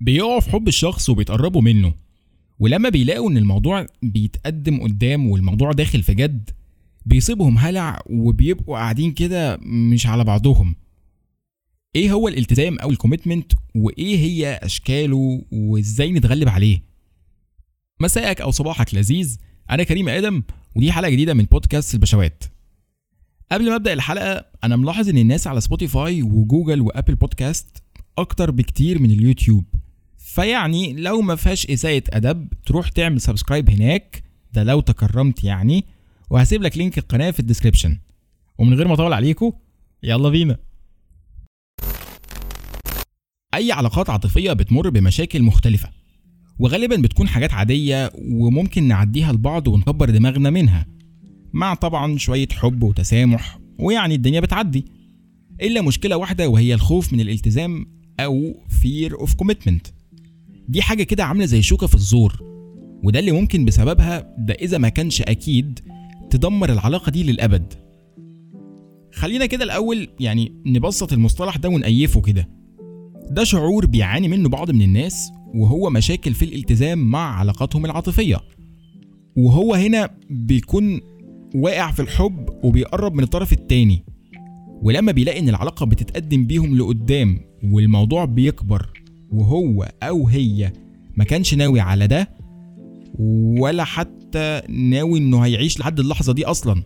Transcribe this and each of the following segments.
بيقعوا في حب الشخص وبيتقربوا منه، ولما بيلاقوا ان الموضوع بيتقدم قدام والموضوع داخل في جد بيصيبهم هلع وبيبقوا قاعدين كده مش على بعضهم. ايه هو الالتزام او الكوميتمنت، وايه هي اشكاله، وازاي نتغلب عليه؟ مساءك او صباحك لذيذ، انا كريم آدم ودي حلقة جديدة من بودكاست البشاوات. قبل ما ابدأ الحلقة انا ملاحظ ان الناس على سبوتيفاي وجوجل وابل بودكاست اكتر بكتير من اليوتيوب، فيعني لو ما فيهاش اساءة ادب تروح تعمل سبسكرايب هناك، ده لو تكرمت يعني، وهسيب لك لينك القناة في الديسكريبشن. ومن غير ما اطول عليكم يلا بينا. اي علاقات عاطفية بتمر بمشاكل مختلفة، وغالبا بتكون حاجات عادية وممكن نعديها لبعض ونكبر دماغنا منها، مع طبعا شوية حب وتسامح، ويعني الدنيا بتعدي، الا مشكلة واحدة وهي الخوف من الالتزام او fear of commitment. دي حاجة كده عاملة زي شوكة في الزور، وده اللي ممكن بسببها، ده اذا ما كانش اكيد، تدمر العلاقة دي للابد. خلينا كده الاول يعني نبسط المصطلح ده ونقيفه كده. ده شعور بيعاني منه بعض من الناس، وهو مشاكل في الالتزام مع علاقاتهم العاطفية، وهو هنا بيكون واقع في الحب وبيقرب من الطرف التاني، ولما بيلاقي ان العلاقة بتتقدم بيهم لقدام والموضوع بيكبر وهو او هي ما كانش ناوي على ده، ولا حتى ناوي انه هيعيش لحد اللحظة دي اصلا،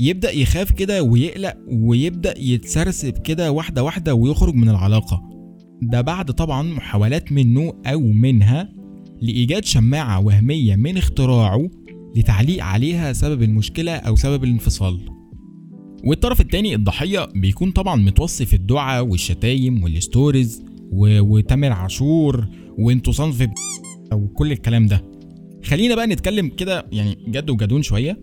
يبدأ يخاف كده ويقلق ويبدأ يتسرسب كده واحدة واحدة ويخرج من العلاقة. ده بعد طبعا محاولات منه او منها لإيجاد شماعة وهمية من اختراعه لتعليق عليها سبب المشكلة او سبب الانفصال. والطرف التاني الضحية بيكون طبعا متوصف الدعاء والشتايم والستوريز وتامر عاشور وانتو صنف وكل الكلام ده. خلينا بقى نتكلم كده يعني جد وجدون شوية.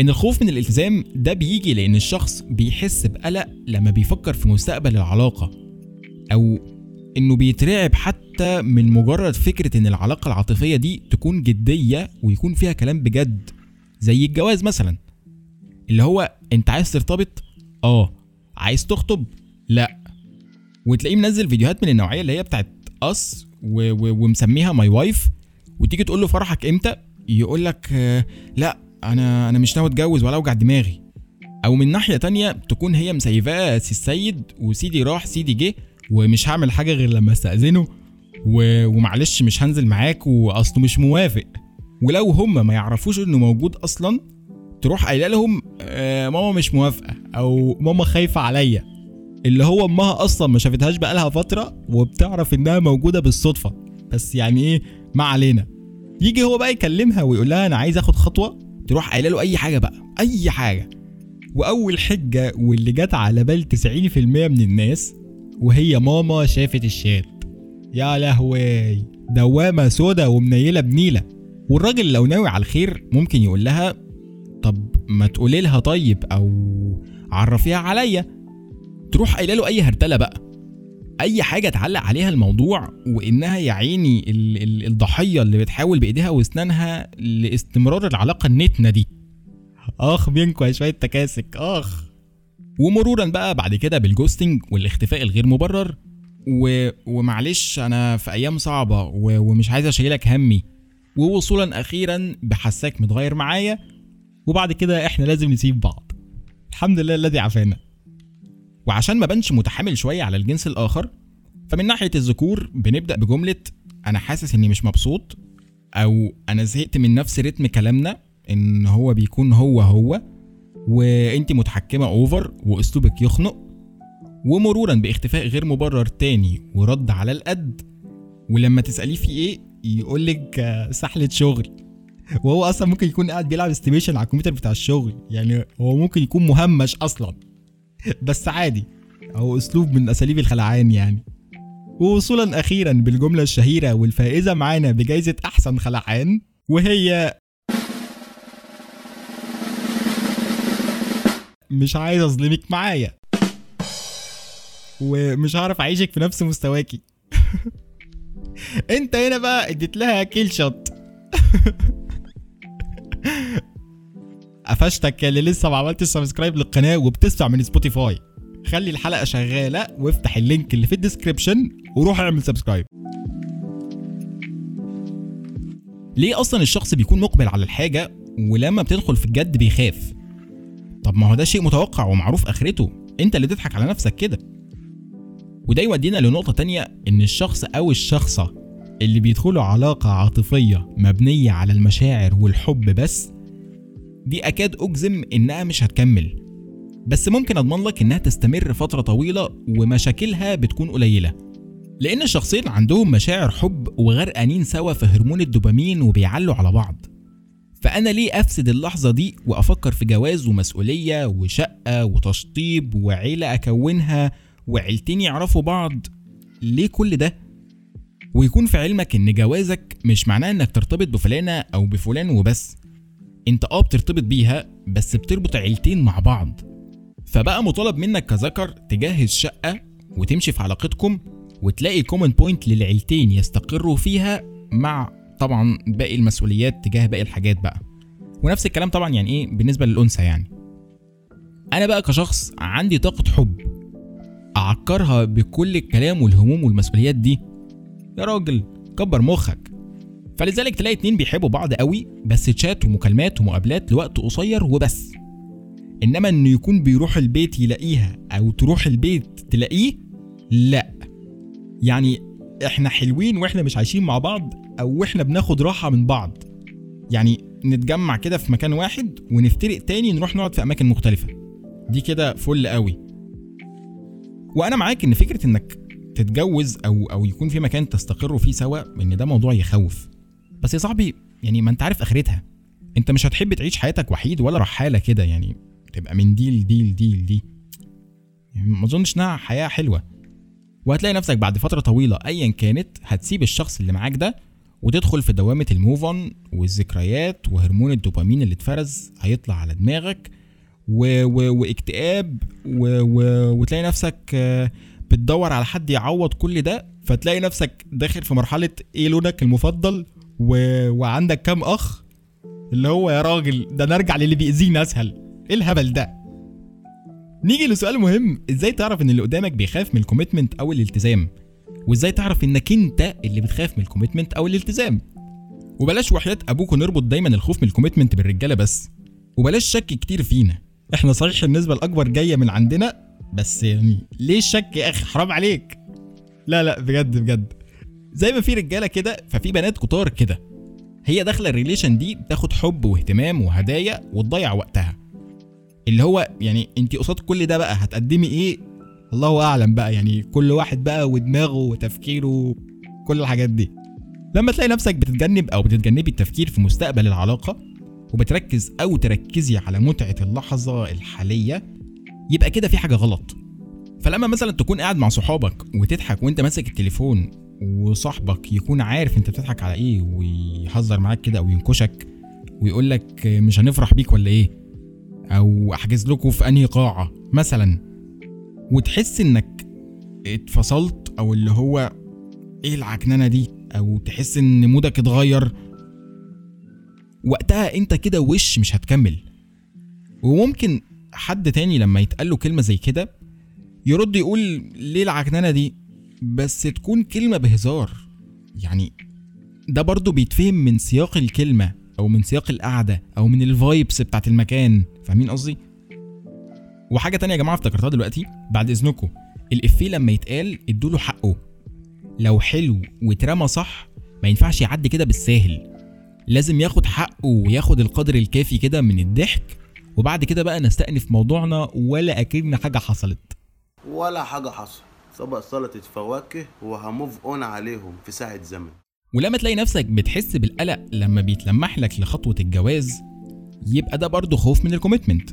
ان الخوف من الالتزام ده بيجي لان الشخص بيحس بقلق لما بيفكر في مستقبل العلاقة، او انه بيترعب حتى من مجرد فكرة ان العلاقة العاطفية دي تكون جدية ويكون فيها كلام بجد، زي الجواز مثلا، اللي هو انت عايز ترتبط؟ عايز تخطب؟ لا. وتلاقيه منزل فيديوهات من النوعية اللي هي بتاعت us ومسميها my wife، وتيجي تقول له فرحك امتى، يقولك لا انا مش ناوي اتجوز ولا اوجع دماغي. او من ناحية تانية تكون هي مسيفاه السيد وسيدي راح سيدي جه، ومش هعمل حاجة غير لما استأذنه، ومعلش مش هنزل معاك واصله مش موافق. ولو هم ما يعرفوش انه موجود اصلا تروح قايله لهم ماما مش موافقة، او ماما خايفة عليا، اللي هو امها اصلا ما شافتهاش بقالها فترة وبتعرف انها موجودة بالصدفة، بس يعني ايه ما علينا. يجي هو بقى يكلمها ويقولها انا عايز اخد خطوة، تروح قايله له اي حاجة. واول حجة واللي جت على بال 90% من الناس، وهي ماما شافت الشات. يا لهوي، دوامة سودا ومنيلة بنيلة. والراجل لو ناوي على الخير ممكن يقول لها طب ما تقولي لها طيب، او عرفيها عليا. تروح قايله له اي هرتله بقى، اي حاجه تعلق عليها الموضوع، وانها يا عيني الضحيه اللي بتحاول بايديها واسنانها لاستمرار العلاقه النتنه دي. اخ منكم يا شويه تكاسك، اخ. ومرورا بقى بعد كده بالجوستنج والاختفاء الغير مبرر، ومعلش انا في ايام صعبه ومش عايز اشيلك همي، ووصولا اخيرا بحساك متغير معايا، وبعد كده احنا لازم نسيب بعض، الحمد لله الذي عافانا. وعشان ما بنش متحمل شويه على الجنس الاخر، فمن ناحيه الذكور بنبدا بجمله انا حاسس اني مش مبسوط، او انا زهقت من نفس رتم كلامنا، ان هو بيكون هو وانت متحكمه اوفر واسلوبك يخنق. ومرورا باختفاء غير مبرر تاني ورد على القد، ولما تساليه في ايه يقولك سحله شغل، وهو اصلا ممكن يكون قاعد بيلعب استيميشن على الكمبيوتر بتاع الشغل، يعني هو ممكن يكون مهمش اصلا، بس عادي، او اسلوب من اساليب الخلعان يعني. ووصولا اخيرا بالجمله الشهيره والفائزه معانا بجائزه احسن خلعان، وهي مش عايز اظلمك معايا، ومش هعرف اعيشك في نفس مستواكي. انت هنا بقى اديت لها كيل شوت. قفشتك اللي لسه ما عملتش سبسكرايب للقناه وبتسمع من سبوتيفاي، خلي الحلقه شغاله وافتح اللينك اللي في الديسكريبشن وروح اعمل سبسكرايب. ليه اصلا الشخص بيكون مقبل على الحاجه ولما بتدخل في الجد بيخاف؟ طب ما هو ده شيء متوقع ومعروف اخرته، انت اللي تضحك على نفسك كده. وده يودينا لنقطه تانية، ان الشخص او الشخصه اللي بيدخلوا علاقه عاطفيه مبنيه على المشاعر والحب بس، دي اكاد اجزم انها مش هتكمل، بس ممكن اضمن لك انها تستمر فتره طويله ومشاكلها بتكون قليله، لان الشخصين عندهم مشاعر حب وغرقانين سوا في هرمون الدوبامين وبيعلوا على بعض. فانا ليه افسد اللحظه دي وافكر في جواز ومسؤوليه وشقه وتشطيب وعيله اكونها وعيلتين يعرفوا بعض؟ ليه كل ده؟ ويكون في علمك ان جوازك مش معناه انك ترتبط بفلانه او بفلان وبس، انت بترتبط بيها بس بتربط عيلتين مع بعض. فبقى مطالب منك كذكر تجهز شقة وتمشي في علاقتكم وتلاقي كومن بوينت للعيلتين يستقروا فيها، مع طبعا باقي المسؤوليات تجاه باقي الحاجات بقى، ونفس الكلام طبعا يعني بالنسبة للأنثى. يعني انا بقى كشخص عندي طاقة حب اعكرها بكل الكلام والهموم والمسؤوليات دي؟ يا راجل كبر مخك. فلذلك تلاقي اتنين بيحبوا بعض قوي بس تشات ومكالمات ومقابلات لوقت قصير وبس، انما انه يكون بيروح البيت يلاقيها او تروح البيت تلاقيه، لا. يعني احنا حلوين واحنا مش عايشين مع بعض او احنا بناخد راحة من بعض، يعني نتجمع كده في مكان واحد ونفترق تاني نروح نقعد في اماكن مختلفة، دي كده فل قوي. وانا معاك ان فكرة انك تتجوز او يكون في مكان تستقروا فيه سوا، ان ده موضوع يخوف، بس يا صاحبي يعني ما انت عارف اخرتها، انت مش هتحب تعيش حياتك وحيد ولا رحالة كده، يعني تبقى من دي يعني ما اظنش انها حياه حلوه. وهتلاقي نفسك بعد فتره طويله ايا كانت هتسيب الشخص اللي معاك ده وتدخل في دوامه الموف اون والذكريات وهرمون الدوبامين اللي اتفرز هيطلع على دماغك واكتئاب وتلاقي نفسك بتدور على حد يعوض كل ده، فتلاقي نفسك داخل في مرحله ايه لونك المفضل وعندك كام اخ، اللي هو يا راجل ده نرجع للي بيأذينا اسهل، ايه الهبل ده؟ نيجي لسؤال مهم، ازاي تعرف ان اللي قدامك بيخاف من الكوميتمنت او الالتزام، وازاي تعرف انك انت اللي بتخاف من الكوميتمنت او الالتزام؟ وبلاش وحياة ابوك نربط دايما الخوف من الكوميتمنت بالرجاله بس، وبلاش شك كتير فينا احنا، صحيح النسبه الاكبر جايه من عندنا، بس يعني ليه الشك يا اخي؟ حرام عليك. لا بجد زي ما في رجاله كده ففي بنات كتار كده، هي داخله الريليشن دي تاخد حب واهتمام وهدايا وتضيع وقتها، اللي هو يعني انت قصاد كل ده بقى هتقدمي ايه؟ الله اعلم بقى، يعني كل واحد بقى ودماغه وتفكيره كل الحاجات دي. لما تلاقي نفسك بتتجنب او بتتجنبي التفكير في مستقبل العلاقه وبتركز او تركزي على متعه اللحظه الحاليه، يبقى كده في حاجه غلط. فلما مثلا تكون قاعد مع صحابك وتضحك وانت ماسك التليفون، وصاحبك يكون عارف انت بتضحك على ايه ويهزر معاك كده او ينكشك ويقولك مش هنفرح بيك ولا ايه، او احجز لكم في انهي قاعه مثلا، وتحس انك اتفصلت او اللي هو ايه العكنانه دي، او تحس ان مودك اتغير، وقتها انت كده وش مش هتكمل. وممكن حد تاني لما يتقال له كلمه زي كده يرد يقول ليه العكنانه دي، بس تكون كلمه بهزار، يعني ده برضو بيتفهم من سياق الكلمه او من سياق القعده او من الفايبس بتاعت المكان، فاهمين قصدي؟ وحاجه تانية يا جماعه افتكرتها دلوقتي بعد اذنكم، الافيه لما يتقال ادوا له حقه، لو حلو واترمى صح ما ينفعش يعدي كده بالساهل، لازم ياخد حقه وياخد القدر الكافي كده من الضحك، وبعد كده بقى نستأنف موضوعنا ولا اكن حاجه حصلت. سبق سلطه فواكه وهموف اون عليهم في ساعه زمن. ولما تلاقي نفسك بتحس بالقلق لما بيتلمح لك لخطوة الجواز، يبقى ده برضو خوف من الكوميتمنت،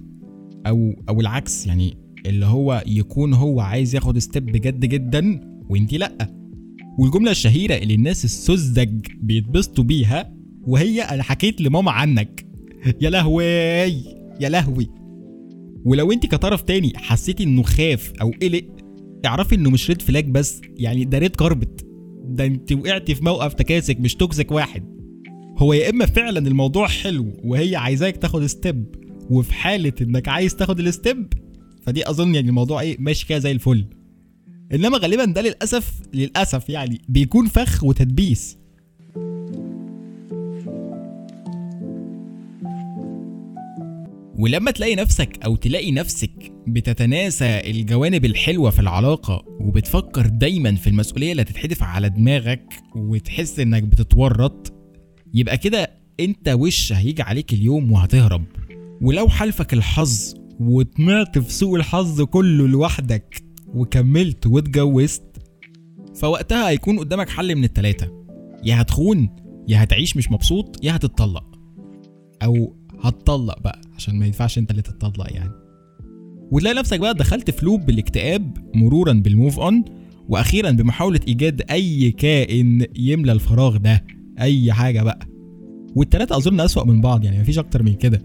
أو العكس، يعني اللي هو يكون هو عايز ياخد ستيب بجد جدا وانتي لأ. والجملة الشهيرة اللي الناس السذج بيتبسطوا بيها، وهي أنا حكيت لماما عنك، يا لهوي يا لهوي. ولو انتي كطرف تاني حسيتي انه خاف أو قلق، اعرفي انه مش ريد فلاج بس، يعني ده ريد كاربت، ده انت وقعتي في موقف تكاسك مش توكسيك واحد. هو يا اما فعلا الموضوع حلو وهي عايزاك تاخد ستيب، وفي حاله انك عايز تاخد الستيب فدي اظن يعني الموضوع ماشي كده زي الفل، انما غالبا ده للاسف يعني بيكون فخ وتدبيس. ولما تلاقي نفسك أو تلاقي نفسك بتتناسى الجوانب الحلوة في العلاقة وبتفكر دايما في المسؤولية اللي هتتحدف على دماغك وتحس انك بتتورط، يبقى كده انت وش هيجي عليك اليوم وهتهرب. ولو حالفك الحظ وطمعت في سوق الحظ كله لوحدك وكملت واتجوزت، فوقتها هيكون قدامك حل من التلاتة: يا هتخون، يا هتعيش مش مبسوط، يا هتتطلق. او هتطلق بقى عشان ما ينفعش انت اللي تتطلق يعني. وتلاقي نفسك بقى دخلت في لوب بالاكتئاب مرورا بالموف اون، واخيرا بمحاولة ايجاد اي كائن يملى الفراغ ده، اي حاجة بقى. والتلاتة اظن اسوأ من بعض يعني، مفيش اكتر من كده.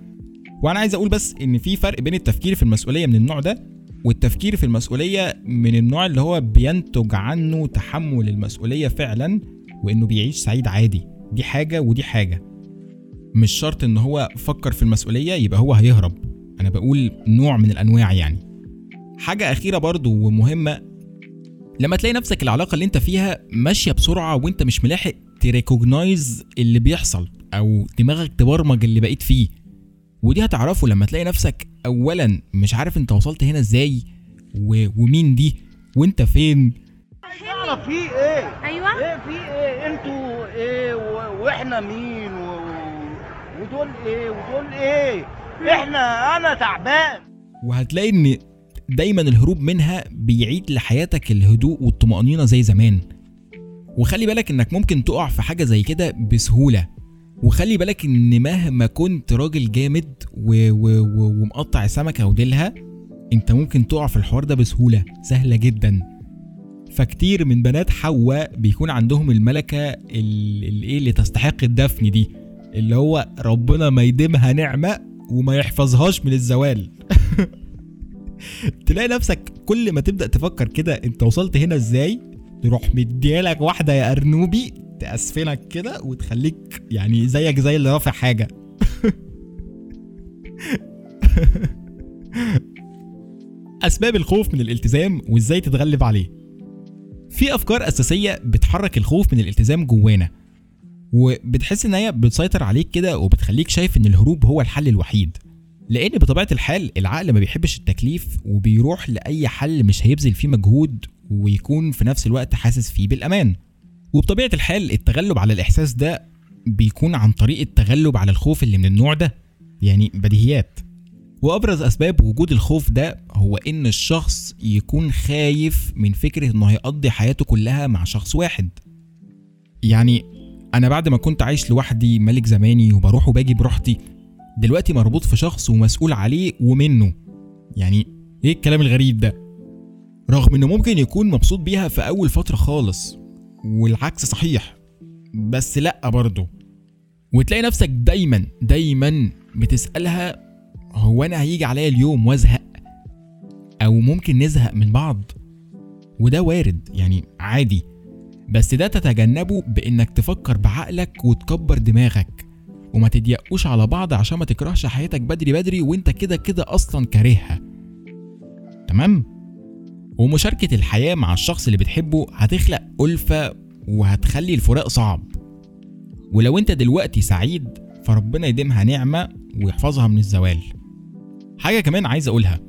وانا عايز اقول بس ان في فرق بين التفكير في المسؤولية من النوع ده والتفكير في المسؤولية من النوع اللي هو بينتج عنه تحمل المسؤولية فعلا، وانه بيعيش سعيد عادي. دي حاجة ودي حاجة. مش شرط ان هو فكر في المسؤولية يبقى هو هيهرب، انا بقول نوع من الانواع يعني. حاجة اخيرة برضو ومهمة: لما تلاقي نفسك العلاقة اللي انت فيها ماشية بسرعة وانت مش ملاحق تريكوجنايز اللي بيحصل، او دماغك تبرمج اللي بقيت فيه. ودي هتعرفه لما تلاقي نفسك اولا مش عارف انت وصلت هنا ازاي ومين دي وانت فين. تعرف في ايه؟ ايوه ايه في ايه؟ انتوا ايه واحنا مين ودول ايه ودول ايه؟ احنا انا تعبان. وهتلاقي ان دايما الهروب منها بيعيد لحياتك الهدوء والطمأنينة زي زمان. وخلي بالك انك ممكن تقع في حاجة زي كده بسهولة. وخلي بالك ان مهما كنت راجل جامد ومقطع سمكة وديلها، انت ممكن تقع في الحوار ده بسهولة سهلة جدا. فكتير من بنات حواء بيكون عندهم الملكة اللي تستحق الدفن دي، اللي هو ربنا ما يديمها نعمة وما يحفظهاش من الزوال. تلاقي نفسك كل ما تبدأ تفكر كده انت وصلت هنا ازاي، تروح مديالك واحدة يا أرنوبي تأسفنك كده وتخليك يعني زيك زي اللي رافع حاجة. أسباب الخوف من الالتزام وإزاي تتغلب عليه. في أفكار أساسية بتحرك الخوف من الالتزام جوانا، وبتحس ان هي بتسيطر عليك كده وبتخليك شايف ان الهروب هو الحل الوحيد، لان بطبيعة الحال العقل ما بيحبش التكليف وبيروح لأي حل مش هيبذل فيه مجهود ويكون في نفس الوقت حاسس فيه بالأمان. وبطبيعة الحال التغلب على الإحساس ده بيكون عن طريق التغلب على الخوف اللي من النوع ده، يعني بديهيات. وأبرز أسباب وجود الخوف ده هو ان الشخص يكون خايف من فكرة انه هيقضي حياته كلها مع شخص واحد. يعني انا بعد ما كنت عايش لوحدي ملك زماني وبروح وباجي براحتي، دلوقتي مربوط في شخص ومسؤول عليه ومنه. يعني ايه الكلام الغريب ده؟ رغم انه ممكن يكون مبسوط بيها في اول فترة خالص والعكس صحيح، بس لأ برضه. وتلاقي نفسك دايما بتسألها: هو انا هيجي عليا اليوم وازهق؟ او ممكن نزهق من بعض، وده وارد يعني عادي. بس ده تتجنبه بانك تفكر بعقلك وتكبر دماغك وما تضيقوش على بعض عشان ما تكرهش حياتك بدري بدري وانت كده كده اصلا كارهها. تمام؟ ومشاركة الحياة مع الشخص اللي بتحبه هتخلق ألفة وهتخلي الفراق صعب. ولو انت دلوقتي سعيد فربنا يديمها نعمة ويحفظها من الزوال. حاجة كمان عايز اقولها: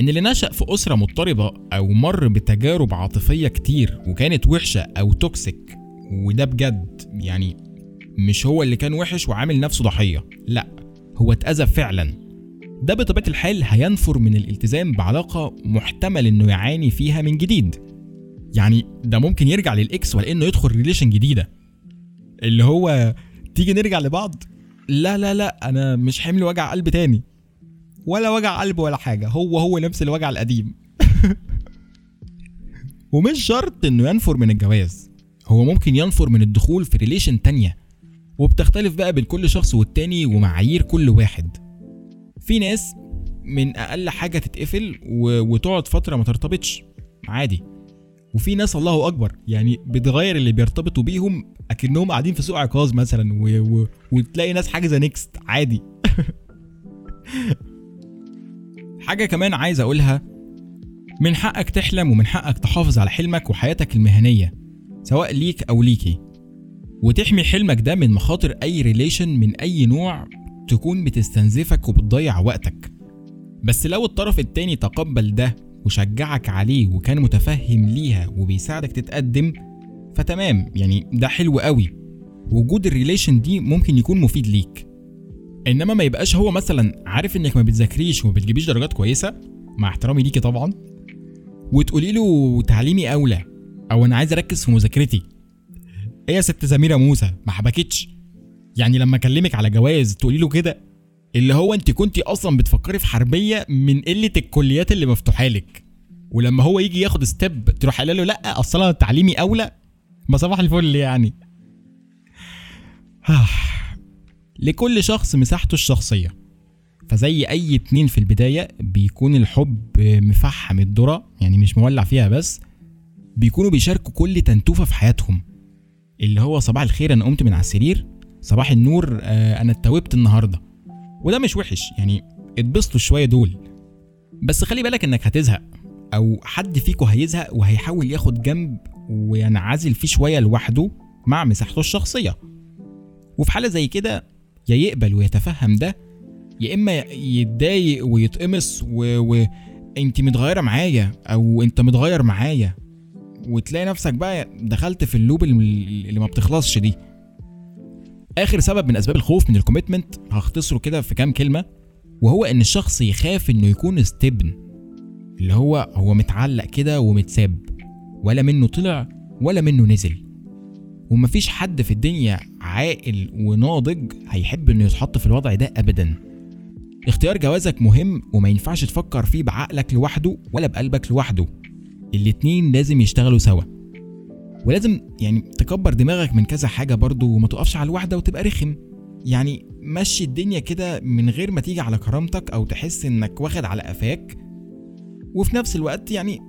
ان اللي نشأ في أسرة مضطربة او مر بتجارب عاطفية كتير وكانت وحشة او توكسيك، وده بجد يعني مش هو اللي كان وحش وعامل نفسه ضحية، لا هو اتأذى فعلا. ده بطبيعة الحال هينفر من الالتزام بعلاقة محتمل انه يعاني فيها من جديد. يعني ده ممكن يرجع للإكس ولانه يدخل ريليشن جديدة، اللي هو تيجي نرجع لبعض؟ لا انا مش حمل وجع قلب تاني، ولا وجع قلب ولا حاجة، هو نفس الوجع القديم. ومش شرط انه ينفر من الجواز، هو ممكن ينفر من الدخول في ريليشن تانية. وبتختلف بقى بين كل شخص والتاني ومعايير كل واحد. في ناس من اقل حاجة تتقفل وتقعد فترة ما ترتبطش عادي، وفي ناس الله اكبر يعني بتغير اللي بيرتبطوا بيهم اكنهم قاعدين في سوق عكاظ مثلا، وتلاقي ناس حاجة نيكست عادي. حاجة كمان عايز اقولها: من حقك تحلم ومن حقك تحافظ على حلمك وحياتك المهنية سواء ليك او ليكي، وتحمي حلمك ده من مخاطر اي ريليشن من اي نوع تكون بتستنزفك وبتضيع وقتك. بس لو الطرف التاني تقبل ده وشجعك عليه وكان متفهم ليها وبيساعدك تتقدم، فتمام، يعني ده حلو قوي. وجود الريليشن دي ممكن يكون مفيد ليك. انما ما يبقاش هو مثلا عارف انك ما بتذاكريش وما بتجيبيش درجات كويسه، مع احترامي ليكي طبعا، وتقولي له تعليمي اولى، او انا عايز اركز في مذاكرتي. ايه يا ست زميره موسى ما حبكتش؟ يعني لما اكلمك على جواز تقولي له كده؟ اللي هو انت كنتي اصلا بتفكري في حربيه من قله الكليات اللي مفتوحه لك، ولما هو يجي ياخد ستيب تروح قايله له لا اصلا تعليمي اولى. ما صباح الفل يعني. لكل شخص مساحته الشخصيه، فزي اي اتنين في البدايه بيكون الحب مفحم الذره، يعني مش مولع فيها، بس بيكونوا بيشاركوا كل تنتوفه في حياتهم. اللي هو صباح الخير انا قمت من على السرير، صباح النور انا اتوبت النهارده. وده مش وحش، يعني اتبسطوا شويه دول. بس خلي بالك انك هتزهق، او حد فيكو هيزهق وهيحاول ياخد جنب وينعزل فيه شويه لوحده مع مساحته الشخصيه. وفي حاله زي كده يا يقبل ويتفهم ده، يا اما يتضايق ويتقمص انت متغيره معايا او انت متغير معايا، وتلاقي نفسك بقى دخلت في اللوب اللي ما بتخلصش دي. اخر سبب من اسباب الخوف من الكوميتمنت هختصره كده في كام كلمه، وهو ان الشخص يخاف انه يكون استبن، اللي هو متعلق كده ومتساب، ولا منه طلع ولا منه نزل. ومفيش حد في الدنيا عاقل وناضج هيحب انه يتحط في الوضع ده ابدا. اختيار جوازك مهم، وما ينفعش تفكر فيه بعقلك لوحده ولا بقلبك لوحده، الاتنين لازم يشتغلوا سوا. ولازم يعني تكبر دماغك من كذا حاجه برضو، وما تقفش على الواحده وتبقى رخم. يعني مشي الدنيا كده من غير ما تيجي على كرامتك او تحس انك واخد على قفاك، وفي نفس الوقت يعني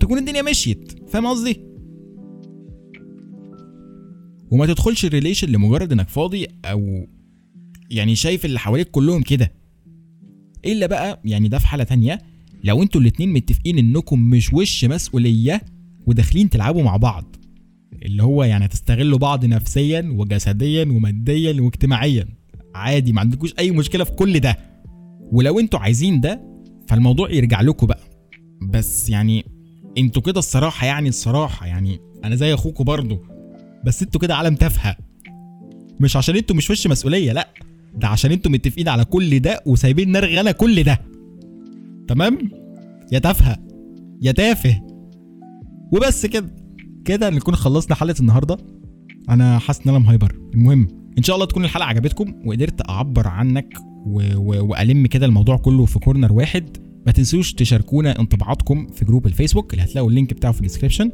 تكون الدنيا مشيت. فاهم قصدي؟ وما تدخلش الريليشن لمجرد انك فاضي او يعني شايف اللي حواليك كلهم كده، الا بقى يعني ده في حاله تانية، لو انتوا الاتنين متفقين انكم مش وش مسؤوليه وداخلين تلعبوا مع بعض، اللي هو يعني هتستغلوا بعض نفسيا وجسديا وماديا واجتماعيا عادي، ما عندكوش اي مشكله في كل ده. ولو انتوا عايزين ده فالموضوع يرجع لكم بقى، بس يعني انتوا كده الصراحه يعني انا زي اخوكوا برضو، بس انتوا كده عالم تافهه، مش عشان انتوا مش وش مسؤوليه، لا ده عشان انتوا متفقين على كل ده وسايبين نرغي انا كل ده. تمام؟ يا تافهه يا تافه. وبس كده نكون خلصنا حلقه النهارده. انا حاسس ان انا مهايبر. المهم ان شاء الله تكون الحلقه عجبتكم وقدرت اعبر عنك والم كده الموضوع كله في كورنر واحد. ما تنسوش تشاركونا انطباعاتكم في جروب الفيسبوك اللي هتلاقوا اللينك بتاعه في الديسكريبشن،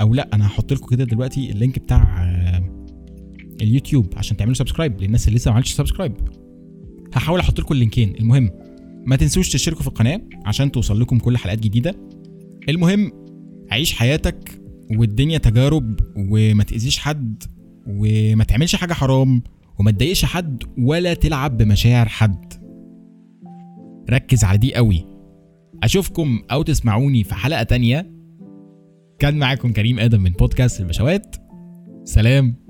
او لا انا هحط لكم كده دلوقتي اللينك بتاع اليوتيوب عشان تعملوا سبسكرايب للناس اللي لسه ما عملتش سبسكرايب. هحاول احط لكم اللينكين. المهم ما تنسوش تشتركوا في القناه عشان توصل لكم كل حلقات جديده. المهم عيش حياتك، والدنيا تجارب، وما تاذيش حد، وما تعملش حاجه حرام، وما تضايقش حد، ولا تلعب بمشاعر حد. ركز على دي قوي. اشوفكم او تسمعوني في حلقه تانية. كان معاكم كريم آدم من بودكاست البشاوات. سلام.